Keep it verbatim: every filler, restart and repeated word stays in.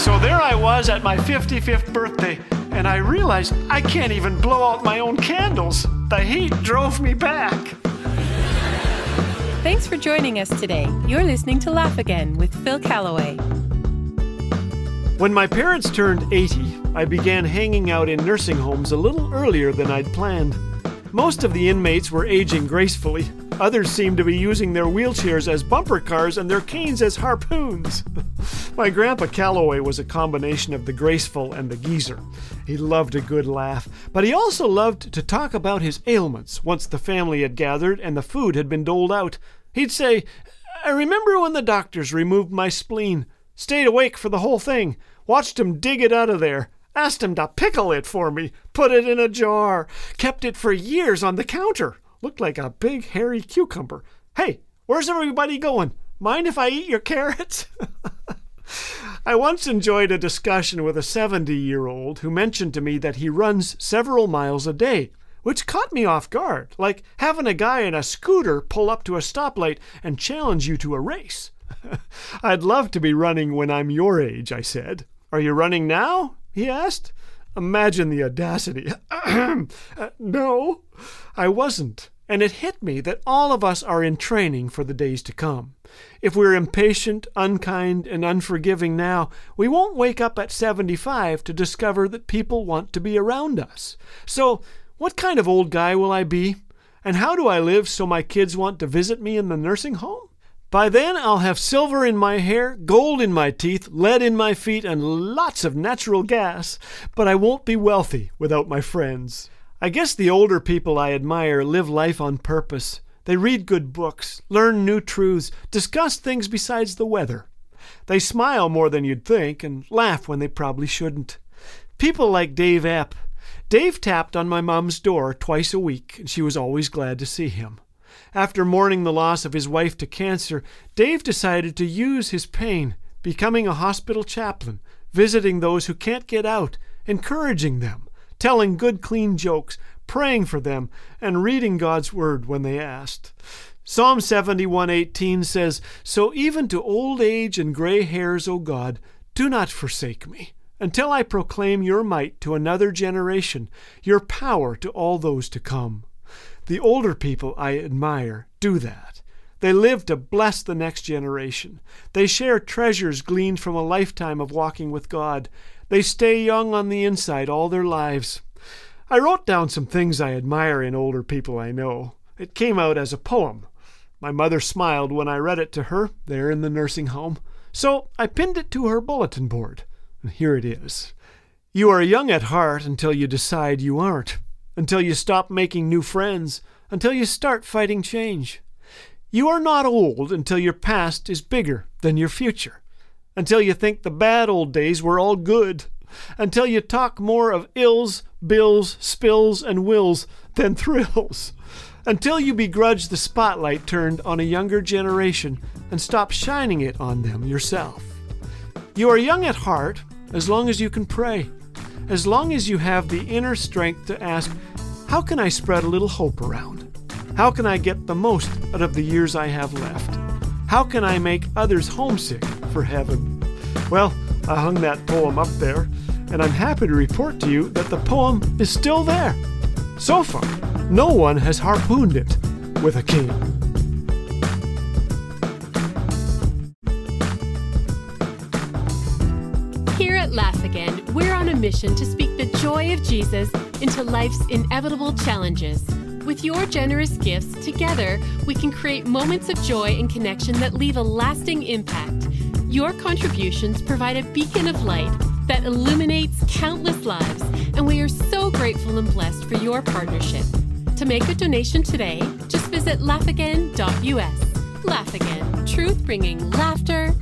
So there I was at my fifty-fifth birthday, and I realized I can't even blow out my own candles. The heat drove me back. Thanks for joining us today. You're listening to Laugh Again with Phil Callaway. When my parents turned eighty, I began hanging out in nursing homes a little earlier than I'd planned. Most of the inmates were aging gracefully. Others seemed to be using their wheelchairs as bumper cars and their canes as harpoons. My Grandpa Callaway was a combination of the graceful and the geezer. He loved a good laugh, but he also loved to talk about his ailments once the family had gathered and the food had been doled out. He'd say, "I remember when the doctors removed my spleen. Stayed awake for the whole thing. Watched 'em dig it out of there. Asked 'em to pickle it for me. Put it in a jar. Kept it for years on the counter. Looked like a big hairy cucumber. Hey, where's everybody going? Mind if I eat your carrots?" I once enjoyed a discussion with a seventy-year-old who mentioned to me that he runs several miles a day, which caught me off guard, like having a guy in a scooter pull up to a stoplight and challenge you to a race. "I'd love to be running when I'm your age," I said. "Are you running now?" he asked. Imagine the audacity. uh, no, I wasn't. And it hit me that all of us are in training for the days to come. If we're impatient, unkind, and unforgiving now, we won't wake up at seventy-five to discover that people want to be around us. So, what kind of old guy will I be? And how do I live so my kids want to visit me in the nursing home? By then, I'll have silver in my hair, gold in my teeth, lead in my feet, and lots of natural gas. But I won't be wealthy without my friends. I guess the older people I admire live life on purpose. They read good books, learn new truths, discuss things besides the weather. They smile more than you'd think and laugh when they probably shouldn't. People like Dave Epp. Dave tapped on my mom's door twice a week, and she was always glad to see him. After mourning the loss of his wife to cancer, Dave decided to use his pain, becoming a hospital chaplain, visiting those who can't get out, encouraging them, telling good, clean jokes, praying for them, and reading God's word when they asked. Psalm seventy-one eighteen says, "So even to old age and gray hairs, O God, do not forsake me, until I proclaim your might to another generation, your power to all those to come." The older people I admire do that. They live to bless the next generation. They share treasures gleaned from a lifetime of walking with God. They stay young on the inside all their lives. I wrote down some things I admire in older people I know. It came out as a poem. My mother smiled when I read it to her there in the nursing home, so I pinned it to her bulletin board. And here it is. "You are young at heart until you decide you aren't, until you stop making new friends, until you start fighting change. You are not old until your past is bigger than your future, until you think the bad old days were all good, until you talk more of ills, bills, spills, and wills than thrills, until you begrudge the spotlight turned on a younger generation and stop shining it on them yourself. You are young at heart as long as you can pray, as long as you have the inner strength to ask, how can I spread a little hope around? How can I get the most out of the years I have left? How can I make others homesick for heaven?" Well, I hung that poem up there, and I'm happy to report to you that the poem is still there. So far, no one has harpooned it with a cane. Here at Laugh Again, we're on a mission to speak the joy of Jesus into life's inevitable challenges. With your generous gifts, together, we can create moments of joy and connection that leave a lasting impact. Your contributions provide a beacon of light that illuminates countless lives, and we are so grateful and blessed for your partnership. To make a donation today, just visit laugh again dot u s. Laugh Again, truth bringing laughter